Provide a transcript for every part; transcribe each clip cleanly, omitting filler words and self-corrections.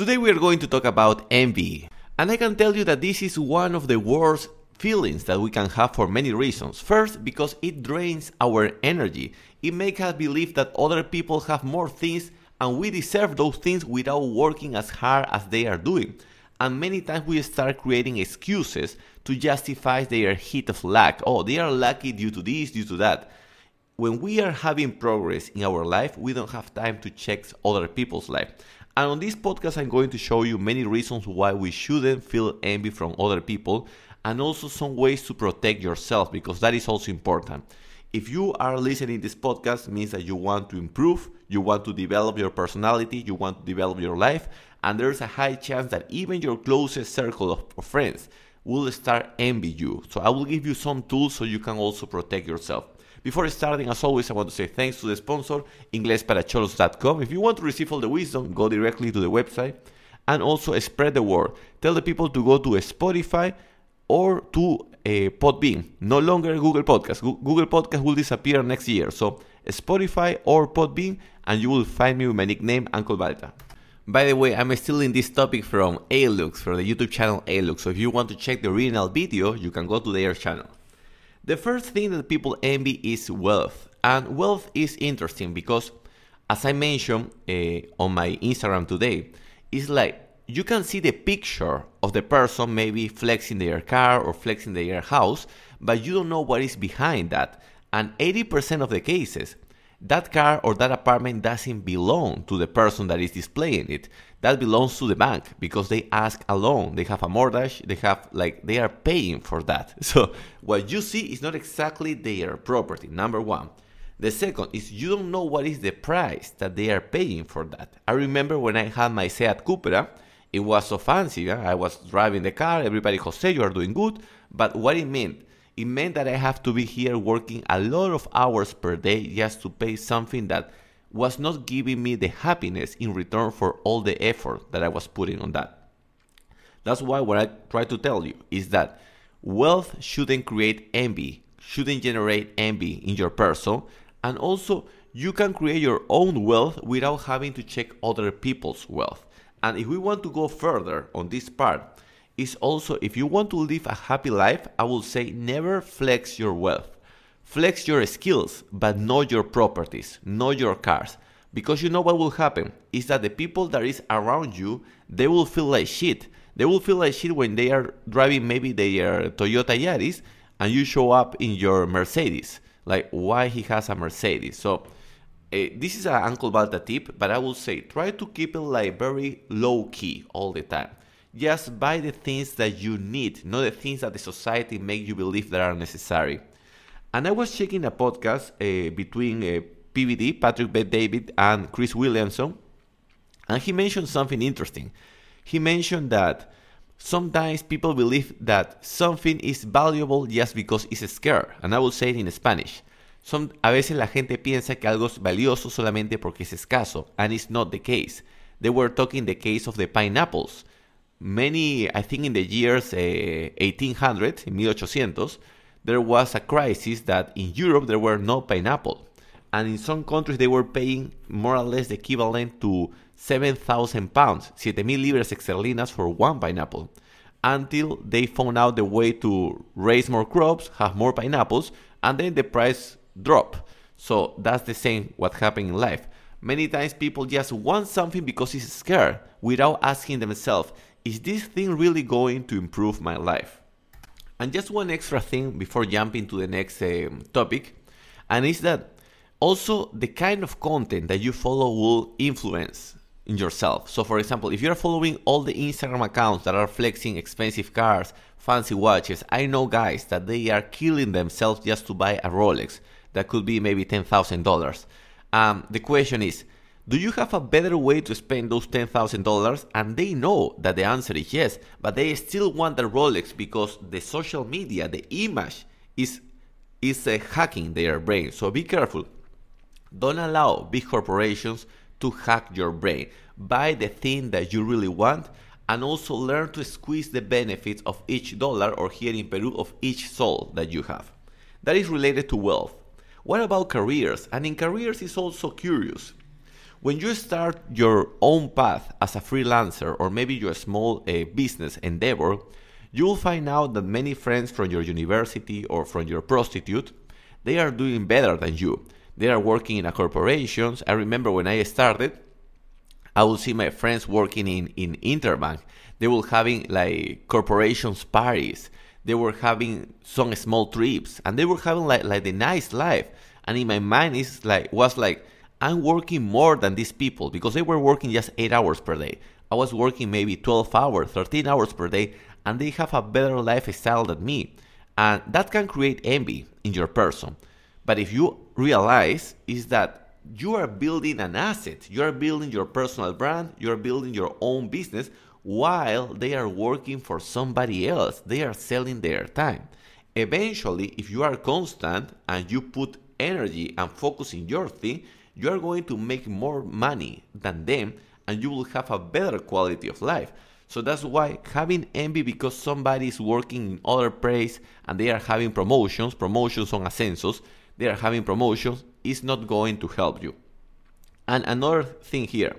Today we are going to talk about envy. And I can tell you that this is one of the worst feelings that we can have for many reasons. First, because it drains our energy. It makes us believe that other people have more things and we deserve those things without working as hard as they are doing. And many times we start creating excuses to justify their hit of lack. Oh, they are lucky due to this, due to that. When we are having progress in our life, we don't have time to check other people's life. And on this podcast, I'm going to show you many reasons why we shouldn't feel envy from other people, and also some ways to protect yourself, because that is also important. If you are listening to this podcast, it means that you want to improve, you want to develop your personality, you want to develop your life, and there's a high chance that even your closest circle of friends will start envying you. So I will give you some tools so you can also protect yourself. Before starting, as always, I want to say thanks to the sponsor, inglesparacholos.com. If you want to receive all the wisdom, go directly to the website, and also spread the word. Tell the people to go to Spotify or to Podbean, no longer Google Podcast. Google Podcast will disappear next year. So Spotify or Podbean, and you will find me with my nickname, Uncle Balta. By the way, I'm still in this topic from Alux, from the YouTube channel Alux. So if you want to check the original video, you can go to their channel. The first thing that people envy is wealth. And wealth is interesting because, as I mentioned on my Instagram today, it's like you can see the picture of the person maybe flexing their car or flexing their house, but you don't know what is behind that. And 80% of the cases, that car or that apartment doesn't belong to the person that is displaying it. That belongs to the bank because they ask a loan. They have a mortgage. They are paying for that. So what you see is not exactly their property, number one. The second is you don't know what is the price that they are paying for that. I remember when I had my Seat Cupra, it was so fancy. Yeah? I was driving the car. Everybody, Jose, you are doing good. But what it meant? It meant that I have to be here working a lot of hours per day just to pay something that was not giving me the happiness in return for all the effort that I was putting on that. That's why what I try to tell you is that wealth shouldn't create envy, shouldn't generate envy in your person, and also you can create your own wealth without having to check other people's wealth. And if we want to go further on this part, is also if you want to live a happy life, I will say never flex your wealth. Flex your skills, but not your properties, not your cars. Because you know what will happen is that the people that is around you, they will feel like shit. They will feel like shit when they are driving maybe their Toyota Yaris and you show up in your Mercedes. Like, why he has a Mercedes? So this is an Uncle Balta tip, but I will say try to keep it like very low key all the time. Just buy the things that you need, not the things that the society make you believe that are necessary. And I was checking a podcast between PBD, Patrick B. David, and Chris Williamson, and he mentioned something interesting. He mentioned that sometimes people believe that something is valuable just because it's scarce, and I will say it in Spanish. A veces la gente piensa que algo es valioso solamente porque es escaso, and it's not the case. They were talking the case of the pineapples. Many, I think in the years 1800, there was a crisis that in Europe there were no pineapple. And in some countries they were paying more or less the equivalent to 7,000 pounds, 7,000 libras esterlinas for one pineapple. Until they found out the way to raise more crops, have more pineapples, and then the price dropped. So that's the same what happened in life. Many times people just want something because it's scarce, without asking themselves, is this thing really going to improve my life? And just one extra thing before jumping to the next topic, and is that also the kind of content that you follow will influence in yourself. So for example, if you're following all the Instagram accounts that are flexing expensive cars, fancy watches, I know guys that they are killing themselves just to buy a Rolex that could be maybe $10,000. The question is, do you have a better way to spend those $10,000? And they know that the answer is yes, but they still want the Rolex because the social media, the image is hacking their brain. So be careful. Don't allow big corporations to hack your brain. Buy the thing that you really want, and also learn to squeeze the benefits of each dollar, or here in Peru, of each sol that you have. That is related to wealth. What about careers? And in careers, it's also curious. When you start your own path as a freelancer or maybe your small business endeavor, you'll find out that many friends from your university or from your prostitute, they are doing better than you. They are working in a corporations. I remember when I started, I would see my friends working in Interbank. They were having like corporations parties. They were having some small trips, and they were having like the nice life. And in my mind, it's like was like I'm working more than these people because they were working just 8 hours per day. I was working maybe 12 hours, 13 hours per day, and they have a better lifestyle than me. And that can create envy in your person. But if you realize is that you are building an asset, you are building your personal brand, you are building your own business while they are working for somebody else. They are selling their time. Eventually, if you are constant and you put energy and focus in your thing, you are going to make more money than them and you will have a better quality of life. So that's why having envy because somebody is working in other place and they are having promotions on ascensos, they are having promotions, is not going to help you. And another thing here,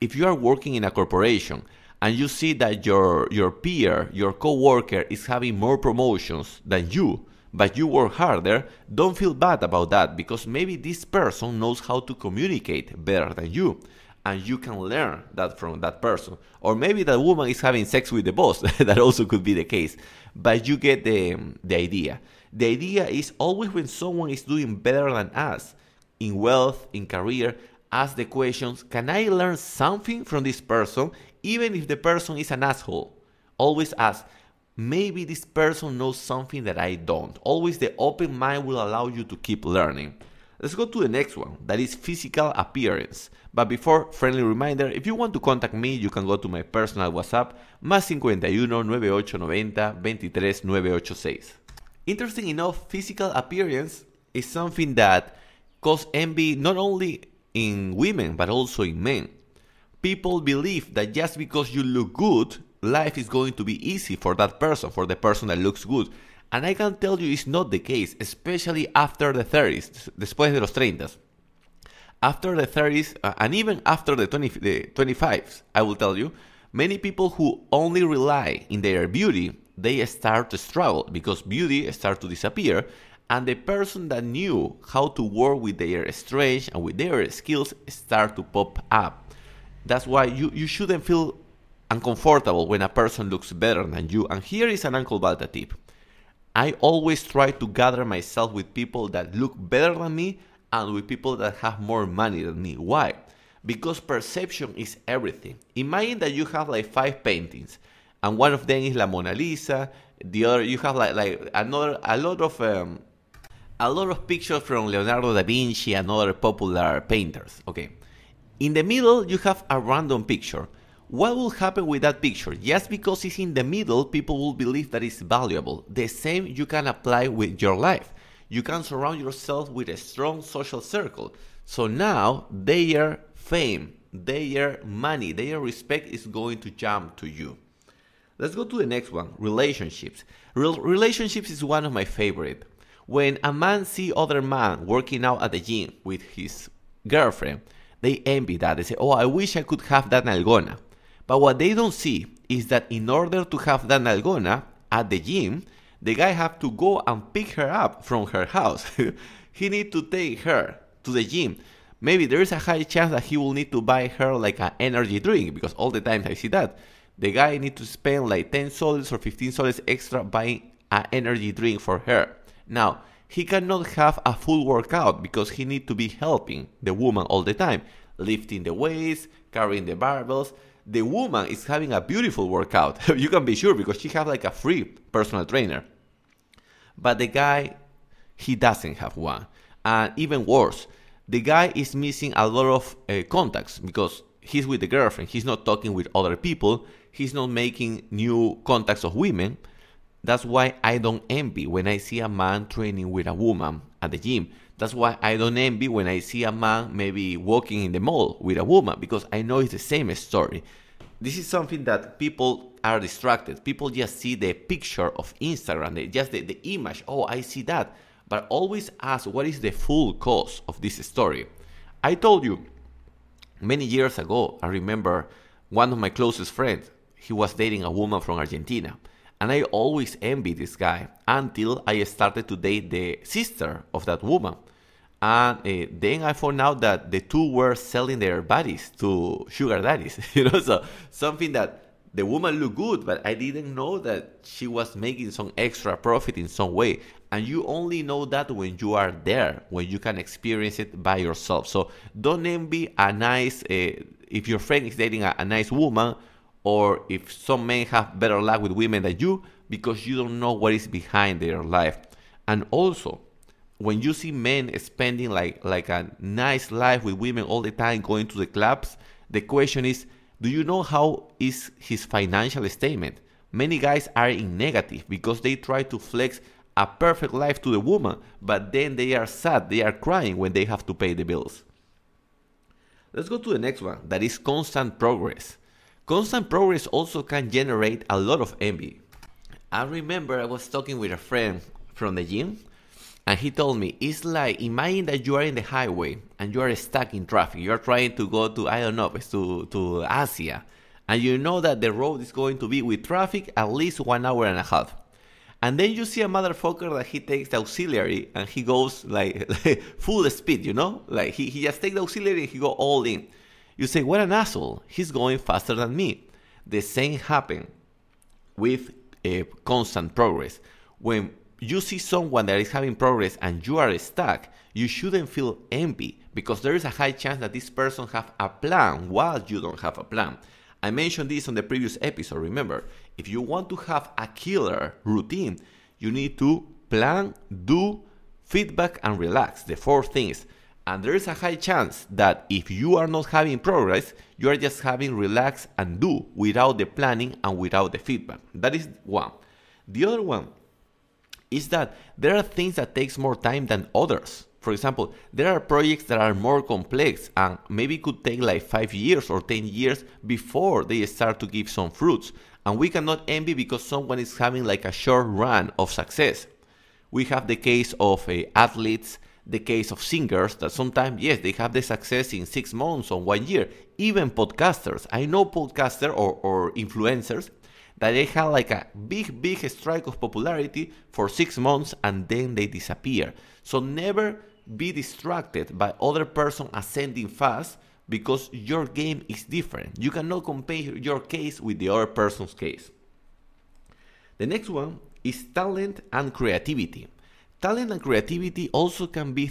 if you are working in a corporation and you see that your peer, your coworker is having more promotions than you, but you work harder, don't feel bad about that because maybe this person knows how to communicate better than you and you can learn that from that person. Or maybe that woman is having sex with the boss, that also could be the case, but you get the idea. The idea is always when someone is doing better than us, in wealth, in career, ask the questions, can I learn something from this person, even if the person is an asshole? Always ask, maybe this person knows something that I don't. Always the open mind will allow you to keep learning. Let's go to the next one, that is physical appearance. But before, friendly reminder, if you want to contact me, you can go to my personal WhatsApp, +51 9890 23986. Interesting enough, physical appearance is something that causes envy not only in women, but also in men. People believe that just because you look good, life is going to be easy for that person, for the person that looks good. And I can tell you it's not the case, especially after the 30s, después de los 30s. After the 30s, and even after the 25s, I will tell you, many people who only rely in their beauty, they start to struggle because beauty starts to disappear. And the person that knew how to work with their strength and with their skills start to pop up. That's why you shouldn't feel uncomfortable when a person looks better than you. And here is an Uncle Balta tip. I always try to gather myself with people that look better than me and with people that have more money than me. Why? Because perception is everything. Imagine that you have like 5 paintings and one of them is La Mona Lisa, the other you have like another a lot of pictures from Leonardo da Vinci and other popular painters. Okay. In the middle you have a random picture. What will happen with that picture? Just because it's in the middle, people will believe that it's valuable. The same you can apply with your life. You can surround yourself with a strong social circle. So now, their fame, their money, their respect is going to jump to you. Let's go to the next one, relationships. Relationships is one of my favorite. When a man sees other man working out at the gym with his girlfriend, they envy that. They say, oh, I wish I could have that nalgona. But what they don't see is that in order to have that nalgona at the gym, the guy have to go and pick her up from her house. He need to take her to the gym. Maybe there is a high chance that he will need to buy her like an energy drink because all the time I see that. The guy need to spend like 10 soles or 15 soles extra buying an energy drink for her. Now, he cannot have a full workout because he need to be helping the woman all the time. Lifting the weights, carrying the barbells. The woman is having a beautiful workout, you can be sure, because she has like a free personal trainer. But the guy, he doesn't have one. And even worse, the guy is missing a lot of contacts because he's with the girlfriend, he's not talking with other people, he's not making new contacts of women. That's why I don't envy when I see a man training with a woman at the gym. That's why I don't envy when I see a man maybe walking in the mall with a woman, because I know it's the same story. This is something that people are distracted. People just see the picture of Instagram, just the image. Oh, I see that. But always ask what is the full cause of this story. I told you, Many years ago, I remember one of my closest friends, he was dating a woman from Argentina, and I always envied this guy until I started to date the sister of that woman. And then I found out that the two were selling their bodies to sugar daddies, so something that the woman looked good, but I didn't know that she was making some extra profit in some way. And you only know that when you are there, when you can experience it by yourself. So don't envy a nice, if your friend is dating a nice woman, or if some men have better luck with women than you, because you don't know what is behind their life. And also, when you see men spending like a nice life with women all the time, going to the clubs, the question is, do you know how is his financial statement? Many guys are in negative because they try to flex a perfect life to the woman, but then they are sad, they are crying when they have to pay the bills. Let's go to the next one, that is constant progress. Constant progress also can generate a lot of envy. I remember I was talking with a friend from the gym, and he told me, it's like, imagine that you are in the highway and you are stuck in traffic. You are trying to go to, I don't know, to Asia. And you know that the road is going to be with traffic at least 1.5 hours. And then you see a motherfucker that he takes the auxiliary and he goes like full speed, Like he just takes the auxiliary and he go all in. You say, what an asshole. He's going faster than me. The same happened with constant progress. When you see someone that is having progress and you are stuck, you shouldn't feel envy because there is a high chance that this person has a plan while you don't have a plan. I mentioned this on the previous episode, remember. If you want to have a killer routine, you need to plan, do, feedback, and relax, the four things. And there is a high chance that if you are not having progress, you are just having relax and do without the planning and without the feedback. That is one. The other one is that there are things that takes more time than others. For example, there are projects that are more complex and maybe could take like 5 years or 10 years before they start to give some fruits. And we cannot envy because someone is having like a short run of success. We have the case of athletes, the case of singers that sometimes, yes, they have the success in 6 months or 1 year. Even podcasters. I know podcasters or influencers that they had like a big strike of popularity for 6 months and then they disappear. So never be distracted by other person ascending fast because your game is different. You cannot compare your case with the other person's case. The next one is talent and creativity. Talent and creativity also can be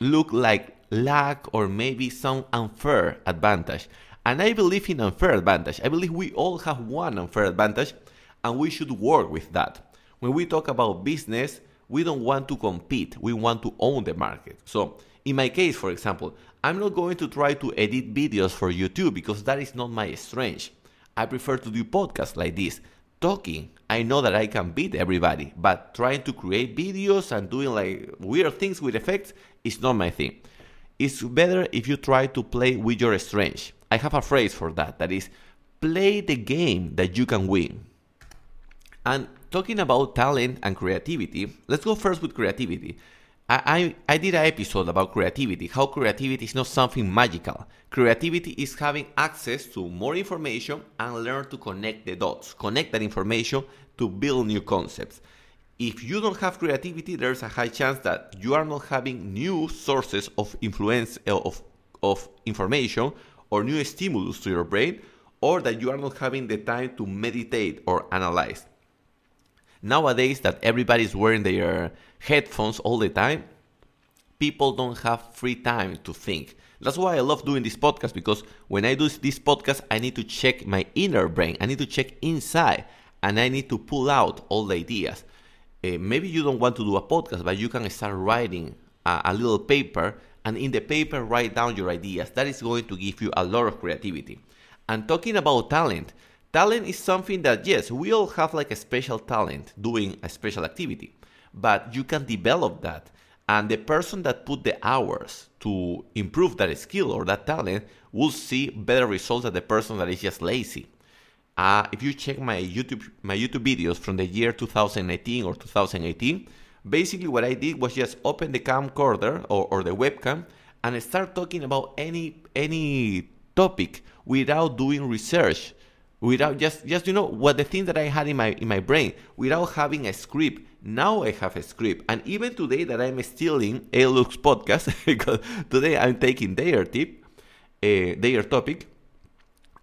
look like luck or maybe some unfair advantage. And I believe in unfair advantage. I believe we all have one unfair advantage and we should work with that. When we talk about business, we don't want to compete. We want to own the market. So in my case, for example, I'm not going to try to edit videos for YouTube because that is not my strength. I prefer to do podcasts like this. Talking, I know that I can beat everybody, but trying to create videos and doing like weird things with effects is not my thing. It's better if you try to play with your strength. I have a phrase for that, that is, play the game that you can win. And talking about talent and creativity, let's go first with creativity. I did an episode about creativity, how creativity is not something magical. Creativity is having access to more information and learn to connect the dots, connect that information to build new concepts. If you don't have creativity, there's a high chance that you are not having new sources of influence of information or new stimulus to your brain, or that you are not having the time to meditate or analyze. Nowadays that everybody's wearing their headphones all the time, people don't have free time to think. That's why I love doing this podcast, because when I do this podcast, I need to check my inner brain, I need to check inside, and I need to pull out all the ideas. Maybe you don't want to do a podcast, but you can start writing a little paper, and in the paper write down your ideas. That is going to give you a lot of creativity. And talking about talent, talent is something that, yes, we all have like a special talent doing a special activity, but you can develop that. And the person that put the hours to improve that skill or that talent will see better results than the person that is just lazy. If you check my YouTube videos from the year 2019 or 2018, basically what I did was just open the camcorder or the webcam and start talking about any topic without doing research, without just what the thing that I had in my brain, without having a script. Now I have a script, and even today that I'm stealing Alux podcast because today I'm taking their tip, their topic.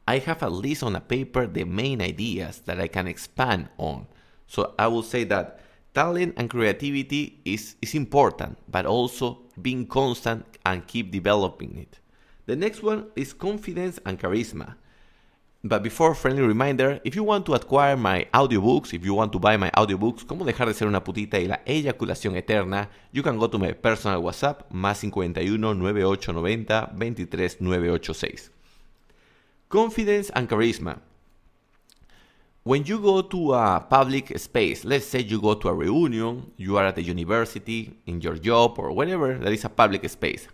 I have at least on a paper the main ideas that I can expand on. So I will say that talent and creativity is important, but also being constant and keep developing it. The next one is confidence and charisma. But before, friendly reminder, if you want to acquire my audiobooks, if you want to buy my audiobooks, Cómo dejar de ser una putita y la eyaculación eterna, you can go to my personal WhatsApp, +51 9890 23986. Confidence and charisma. When you go to a public space, let's say you go to a reunion, you are at the university, in your job, or whenever there is a public space.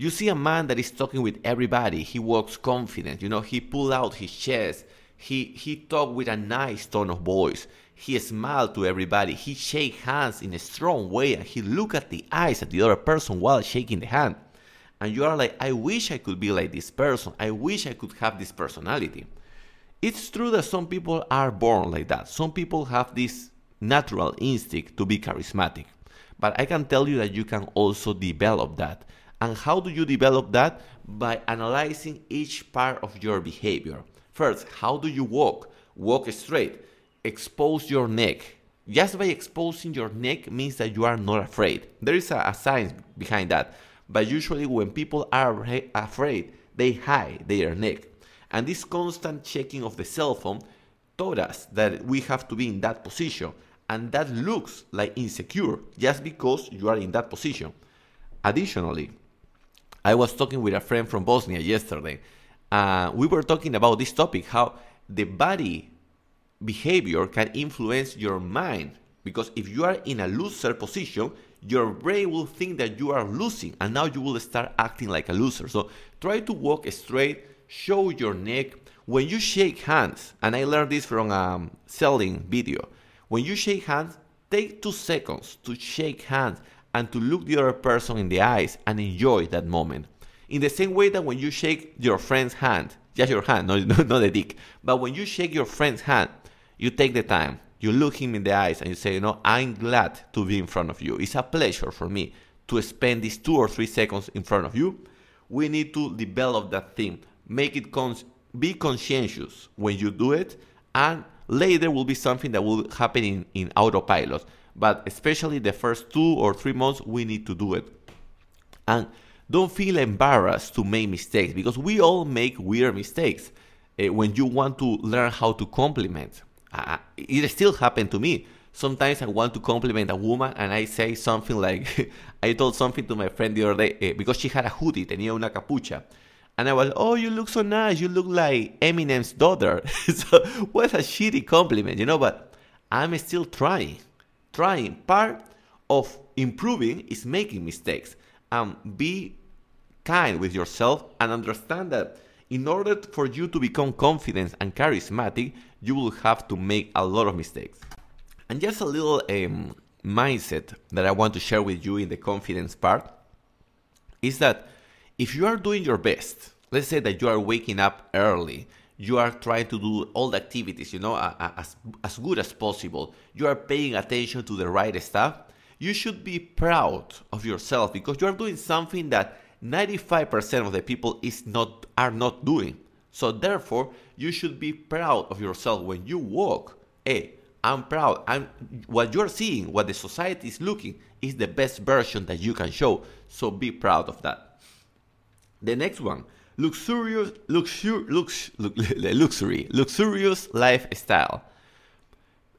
You see a man that is talking with everybody. He walks confident. He pull out his chest. He talk with a nice tone of voice. He smile to everybody. He shake hands in a strong way, and he look at the eyes at the other person while shaking the hand. And you are like, I wish I could be like this person. I wish I could have this personality. It's true that some people are born like that. Some people have this natural instinct to be charismatic. But I can tell you that you can also develop that. And how do you develop that? By analyzing each part of your behavior. First, how do you walk? Walk straight. Expose your neck. Just by exposing your neck means that you are not afraid. There is a science behind that. But usually when people are afraid, they hide their neck. And this constant checking of the cell phone taught us that we have to be in that position. And that looks like insecure just because you are in that position. Additionally, I was talking with a friend from Bosnia yesterday. We were talking about this topic, how the body behavior can influence your mind. Because if you are in a loser position, your brain will think that you are losing, and now you will start acting like a loser. So try to walk straight, show your neck. When you shake hands, and I learned this from a selling video, when you shake hands, take 2 seconds to shake hands and to look the other person in the eyes and enjoy that moment. In the same way that when you shake your friend's hand, just your hand, not the dick, but when you shake your friend's hand, you take the time, you look him in the eyes and you say, I'm glad to be in front of you. It's a pleasure for me to spend these 2 or 3 seconds in front of you. We need to develop that thing. Make it be conscientious when you do it, and later will be something that will happen in autopilot. But especially the first 2 or 3 months, we need to do it. And don't feel embarrassed to make mistakes, because we all make weird mistakes. When you want to learn how to compliment, it still happened to me. Sometimes I want to compliment a woman and I say something like, I told something to my friend the other day, because she had a hoodie, tenía una capucha. And I was, oh, you look so nice, you look like Eminem's daughter. So what a shitty compliment, but I'm still trying. Part of improving is making mistakes. Be kind with yourself and understand that in order for you to become confident and charismatic, you will have to make a lot of mistakes. And just a little mindset that I want to share with you in the confidence part is that if you are doing your best, let's say that you are waking up early, you are trying to do all the activities, as good as possible. You are paying attention to the right stuff. You should be proud of yourself because you are doing something that 95% of the people are not doing. So therefore, you should be proud of yourself when you walk. Hey, I'm proud. What you're seeing, what the society is looking, is the best version that you can show. So be proud of that. The next one. Luxurious lifestyle.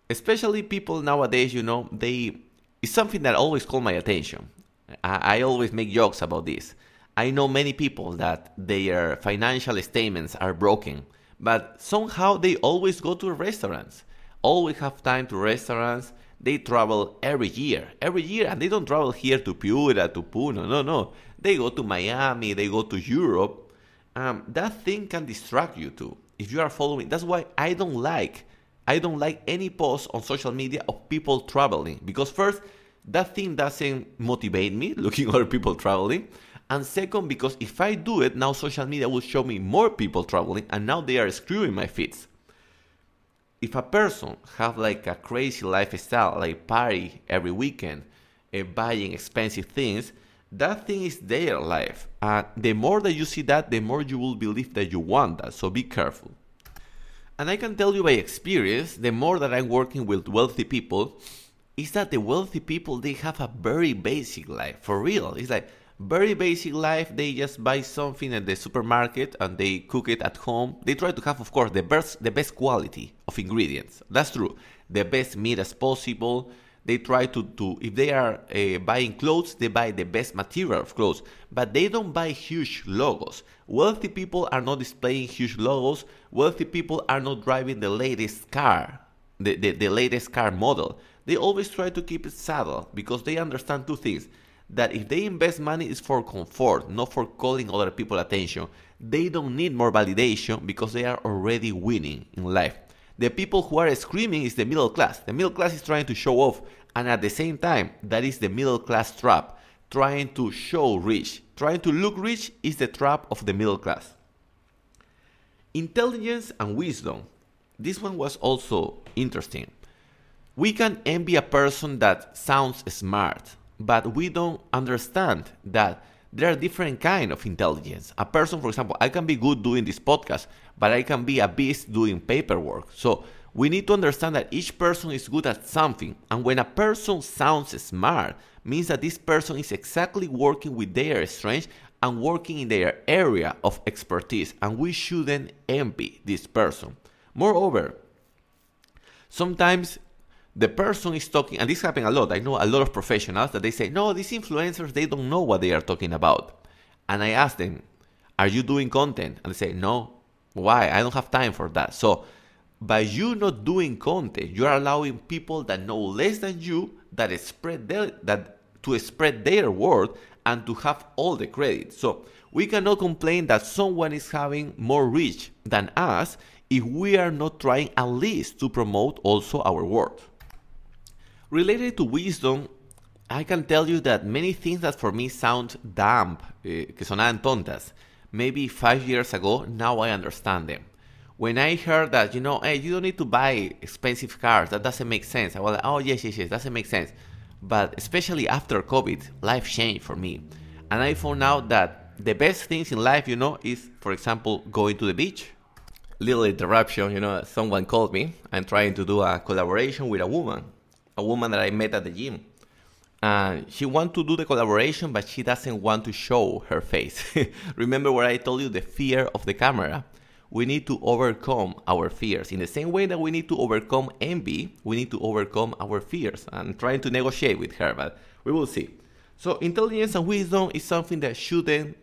Especially people nowadays, it's something that always caught my attention. I always make jokes about this. I know many people that their financial statements are broken, but somehow they always go to restaurants, always have time to restaurants. They travel every year, and they don't travel here to Piura, to Puno, no. They go to Miami, they go to Europe. That thing can distract you too if you are following. That's why I don't like any posts on social media of people traveling, because first, that thing doesn't motivate me, looking at other people traveling, And second, because if I do it, now social media will show me more people traveling, and now they are screwing my feeds. If a person have like a crazy lifestyle, like party every weekend, buying expensive things, that thing is their life. And the more that you see that, the more you will believe that you want that. So be careful. And I can tell you by experience, the more that I'm working with wealthy people, is that the wealthy people, they have a very basic life, for real. It's like very basic life. They just buy something at the supermarket and they cook it at home. They try to have, of course, the best quality of ingredients. That's true. The best meat as possible. They try to if they are buying clothes, they buy the best material of clothes. But they don't buy huge logos. Wealthy people are not displaying huge logos. Wealthy people are not driving the latest car, the latest car model. They always try to keep it subtle because they understand two things. That if they invest money, it's for comfort, not for calling other people attention. They don't need more validation because they are already winning in life. The people who are screaming is the middle class. The middle class is trying to show off, and at the same time, that is the middle class trap. Trying to show rich, trying to look rich is the trap of the middle class. Intelligence and wisdom. This one was also interesting. We can envy a person that sounds smart, but we don't understand that there are different kinds of intelligence. A person, for example, I can be good doing this podcast, but I can be a beast doing paperwork. So we need to understand that each person is good at something. And when a person sounds smart, means that this person is exactly working with their strength and working in their area of expertise. And we shouldn't envy this person. Moreover, sometimes the person is talking, and this happens a lot. I know a lot of professionals that they say, no, these influencers, they don't know what they are talking about. And I ask them, are you doing content? And they say, no, why? I don't have time for that. So by you not doing content, you're allowing people that know less than you to spread their word and to have all the credit. So we cannot complain that someone is having more reach than us if we are not trying at least to promote also our work. Related to wisdom, I can tell you that many things that for me sound dumb, que sonaban tontas, maybe 5 years ago, now I understand them. When I heard that, hey, you don't need to buy expensive cars, that doesn't make sense. I was like, oh, yes, doesn't make sense. But especially after COVID, life changed for me. And I found out that the best things in life, is, for example, going to the beach. Little interruption, someone called me. I'm trying to do a collaboration with a woman that I met at the gym. She wants to do the collaboration, but she doesn't want to show her face. Remember what I told you, the fear of the camera. We need to overcome our fears. In the same way that we need to overcome envy, we need to overcome our fears. I'm trying to negotiate with her, but we will see. So intelligence and wisdom is something that shouldn't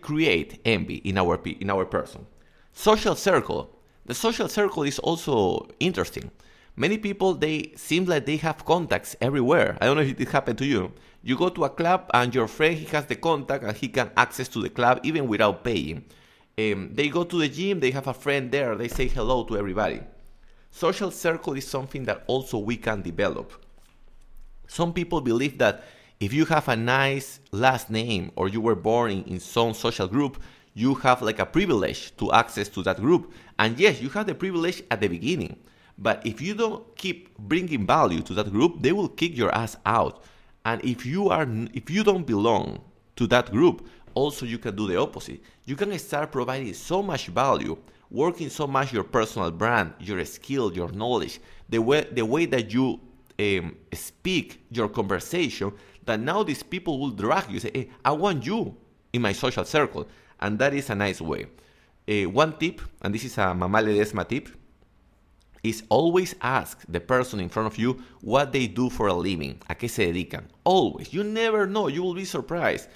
create envy in our person. Social circle. The social circle is also interesting. Many people, they seem like they have contacts everywhere. I don't know if it happened to you. You go to a club and your friend, he has the contact and he can access to the club even without paying. They go to the gym, they have a friend there, they say hello to everybody. Social circle is something that also we can develop. Some people believe that if you have a nice last name or you were born in some social group, you have like a privilege to access to that group. And yes, you have the privilege at the beginning. But if you don't keep bringing value to that group, they will kick your ass out. And if you don't belong to that group, also you can do the opposite. You can start providing so much value, working so much your personal brand, your skill, your knowledge, the way that you speak, your conversation, that now these people will drag you, say, hey, I want you in my social circle. And that is a nice way. One tip, and this is a Mama Ledesma tip, is always ask the person in front of you what they do for a living, a qué se dedican. Always. You never know. You will be surprised.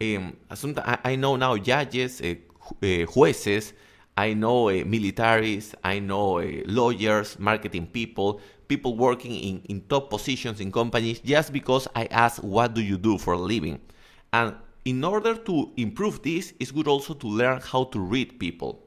I know now judges, jueces, I know militaries, I know lawyers, marketing people, people working in top positions in companies, just because I ask what do you do for a living. And in order to improve this, it's good also to learn how to read people.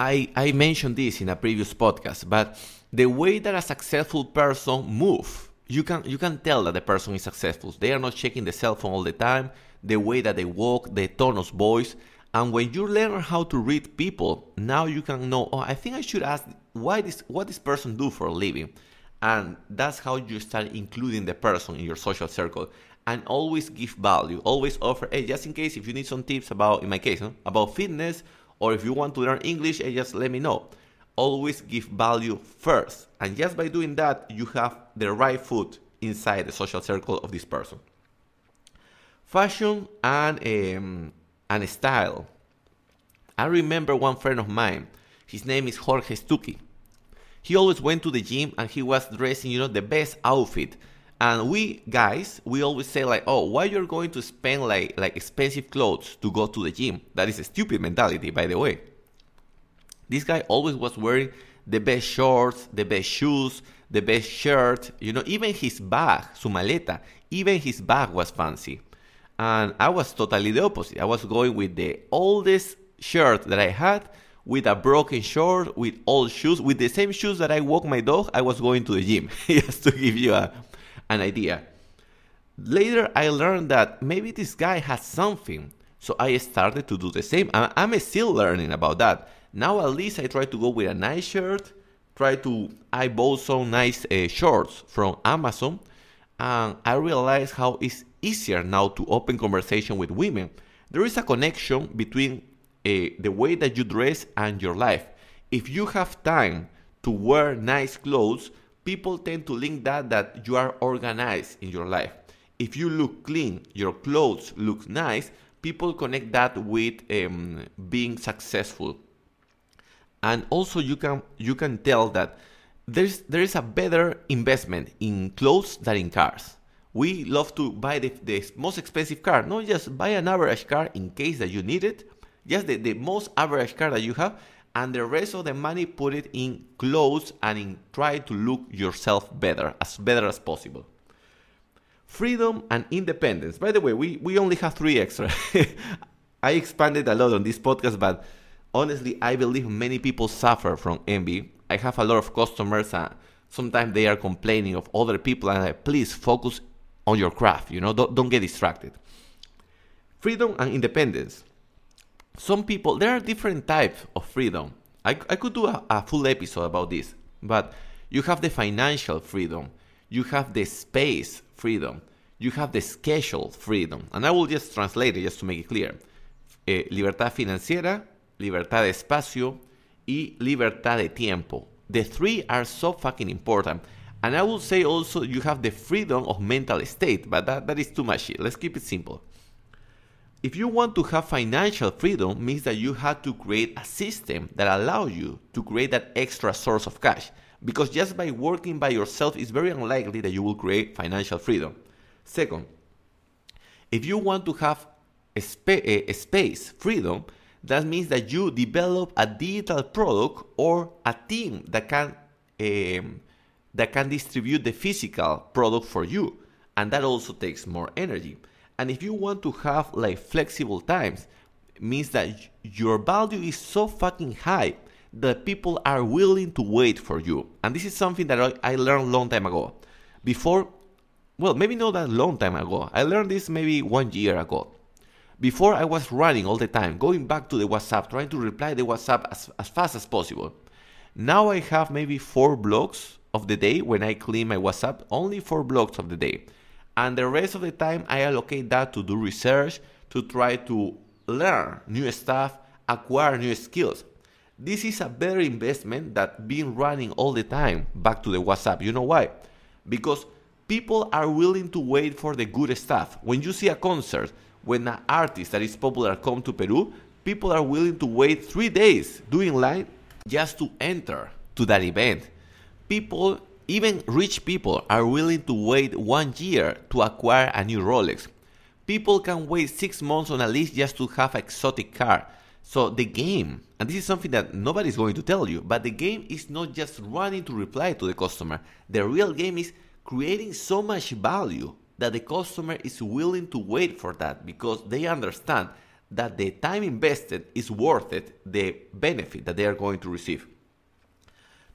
I mentioned this in a previous podcast, but the way that a successful person moves you can tell that the person is successful. They are not checking the cell phone all the time, the way that they walk, the tone of voice. And when you learn how to read people, now you can know, oh, I think I should ask what this person do for a living. And that's how you start including the person in your social circle. And always give value, always offer, hey, just in case if you need some tips about, in my case, about fitness, or if you want to learn English, hey, just let me know. Always give value first. And just by doing that, you have the right foot inside the social circle of this person. Fashion and style. I remember one friend of mine, his name is Jorge Stuckey. He always went to the gym and he was dressing, the best outfit. And we guys, we always say like, oh, why you're going to spend like expensive clothes to go to the gym? That is a stupid mentality, by the way. This guy always was wearing the best shorts, the best shoes, the best shirt, even his bag, su maleta, even his bag was fancy. And I was totally the opposite. I was going with the oldest shirt that I had, with a broken short, with old shoes, with the same shoes that I walk my dog, I was going to the gym, just to give you an idea. Later, I learned that maybe this guy has something, so I started to do the same. I'm still learning about that. Now at least I try to go with a nice shirt, I bought some nice shorts from Amazon, and I realized how it's easier now to open conversation with women. There is a connection between the way that you dress and your life. If you have time to wear nice clothes, people tend to link that you are organized in your life. If you look clean, your clothes look nice, people connect that with being successful. And also you can tell that there is a better investment in clothes than in cars. We love to buy the most expensive car. No, just buy an average car in case that you need it. Just the most average car that you have. And the rest of the money, put it in clothes and in try to look yourself better as possible. Freedom and independence. By the way, we only have 3 extra. I expanded a lot on this podcast, but honestly, I believe many people suffer from envy. I have a lot of customers, and sometimes they are complaining of other people, and I please focus on your craft, don't get distracted. Freedom and independence. Some people, there are different types of freedom. I could do a full episode about this, but you have the financial freedom, you have the space freedom, you have the schedule freedom, and I will just translate it just to make it clear. Libertad financiera, libertad de espacio, y libertad de tiempo. The 3 are so fucking important. And I will say also you have the freedom of mental state, but that is too much shit. Let's keep it simple. If you want to have financial freedom, means that you have to create a system that allows you to create that extra source of cash. Because just by working by yourself, it's very unlikely that you will create financial freedom. Second, if you want to have a space freedom, that means that you develop a digital product or a team that can distribute the physical product for you. And that also takes more energy. And if you want to have like flexible times, it means that your value is so fucking high that people are willing to wait for you. And this is something that I learned long time ago. Before, well, maybe not that long time ago. I learned this maybe 1 year ago. Before, I was running all the time, going back to the WhatsApp, trying to reply the WhatsApp as fast as possible. Now I have maybe 4 blocks of the day when I clean my WhatsApp, only 4 blocks of the day. And the rest of the time, I allocate that to do research, to try to learn new stuff, acquire new skills. This is a better investment than being running all the time back to the WhatsApp. You know why? Because people are willing to wait for the good stuff. When you see a concert, when an artist that is popular comes to Peru, people are willing to wait 3 days doing line just to enter to that event. People, even rich people, are willing to wait 1 year to acquire a new Rolex. People can wait 6 months on a list just to have an exotic car. So the game, and this is something that nobody is going to tell you, but the game is not just running to reply to the customer. The real game is creating so much value that the customer is willing to wait for that, because they understand that the time invested is worth it, the benefit that they are going to receive.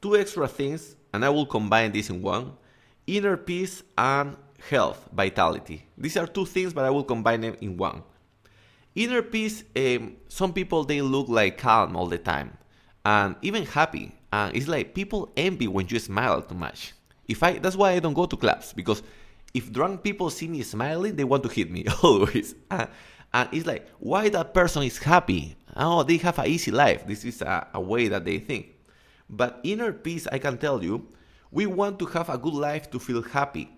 2 extra things, and I will combine this in one, inner peace and health, vitality. These are two things, but I will combine them in one. Inner peace, some people, they look like calm all the time and even happy. And it's like people envy when you smile too much. That's why I don't go to clubs, because if drunk people see me smiling, they want to hit me always. And it's like, why that person is happy? Oh, they have an easy life. This is a way that they think. But inner peace, I can tell you, we want to have a good life to feel happy.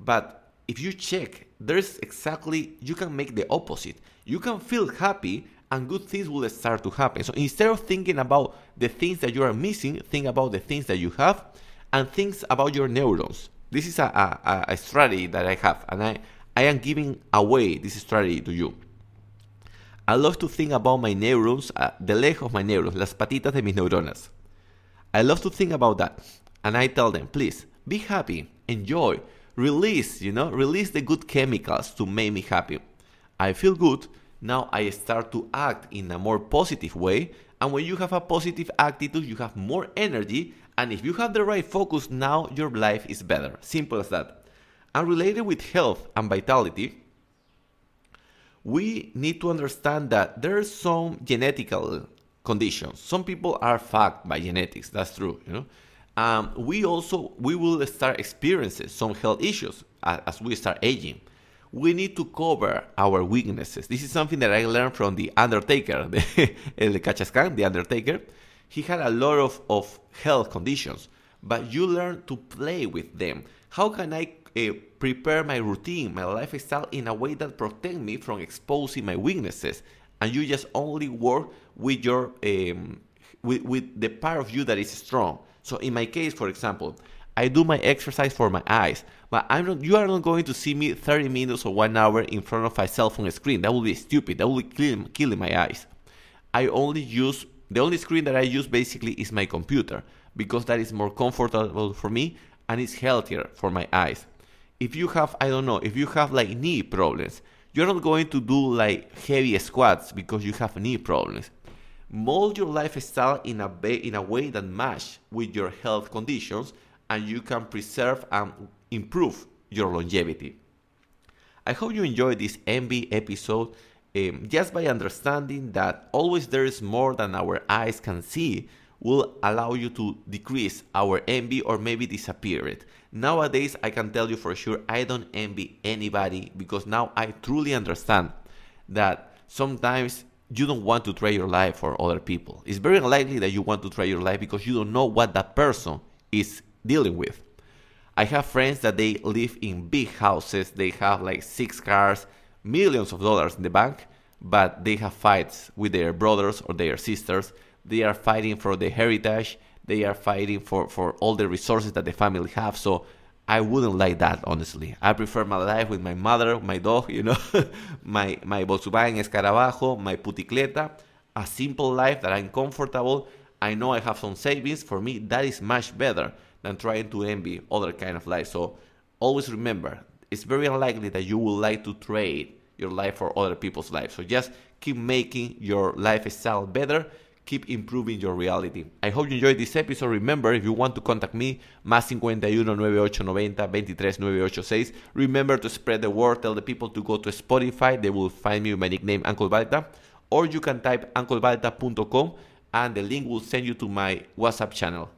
But if you check, you can make the opposite. You can feel happy and good things will start to happen. So instead of thinking about the things that you are missing, think about the things that you have and think about your neurons. This is a strategy that I have, and I am giving away this strategy to you. I love to think about my neurons, the leg of my neurons, las patitas de mis neuronas. I love to think about that. And I tell them, please, be happy, enjoy, release the good chemicals to make me happy. I feel good. Now I start to act in a more positive way. And when you have a positive attitude, you have more energy. And if you have the right focus, now your life is better. Simple as that. And related with health and vitality, we need to understand that there are some genetical conditions. Some people are fucked by genetics. That's true. We will start experiencing some health issues as we start aging. We need to cover our weaknesses. This is something that I learned from the Undertaker, the Undertaker. He had a lot of health conditions, but you learn to play with them. How can I prepare my routine, my lifestyle in a way that protects me from exposing my weaknesses? And you just only work with your with the part of you that is strong. So in my case, for example, I do my exercise for my eyes, but you are not going to see me 30 minutes or 1 hour in front of a cell phone screen. That would be stupid. That would be killing my eyes. The only screen that I use basically is my computer, because that is more comfortable for me and it's healthier for my eyes. If you have, if you have like knee problems, you're not going to do like heavy squats because you have knee problems. Mold your lifestyle in a way that matches with your health conditions, and you can preserve and improve your longevity. I hope you enjoyed this MB episode. Just by understanding that always there is more than our eyes can see will allow you to decrease our envy or maybe disappear it. Nowadays, I can tell you for sure, I don't envy anybody, because now I truly understand that sometimes you don't want to trade your life for other people. It's very unlikely that you want to trade your life because you don't know what that person is dealing with. I have friends that they live in big houses. They have like 6 cars, millions of dollars in the bank, but they have fights with their brothers or their sisters. They are fighting for the heritage. They are fighting for all the resources that the family have. So I wouldn't like that, honestly. I prefer my life with my mother, my dog, my Volkswagen Escarabajo, my puticleta, a simple life that I'm comfortable. I know I have some savings. For me, that is much better than trying to envy other kind of life. So always remember, it's very unlikely that you would like to trade your life for other people's lives. So just keep making your lifestyle better. Keep improving your reality. I hope you enjoyed this episode. Remember, if you want to contact me, +51 9890 239 986. Remember to spread the word. Tell the people to go to Spotify. They will find me with my nickname, Uncle Balta. Or you can type unclebalta.com and the link will send you to my WhatsApp channel.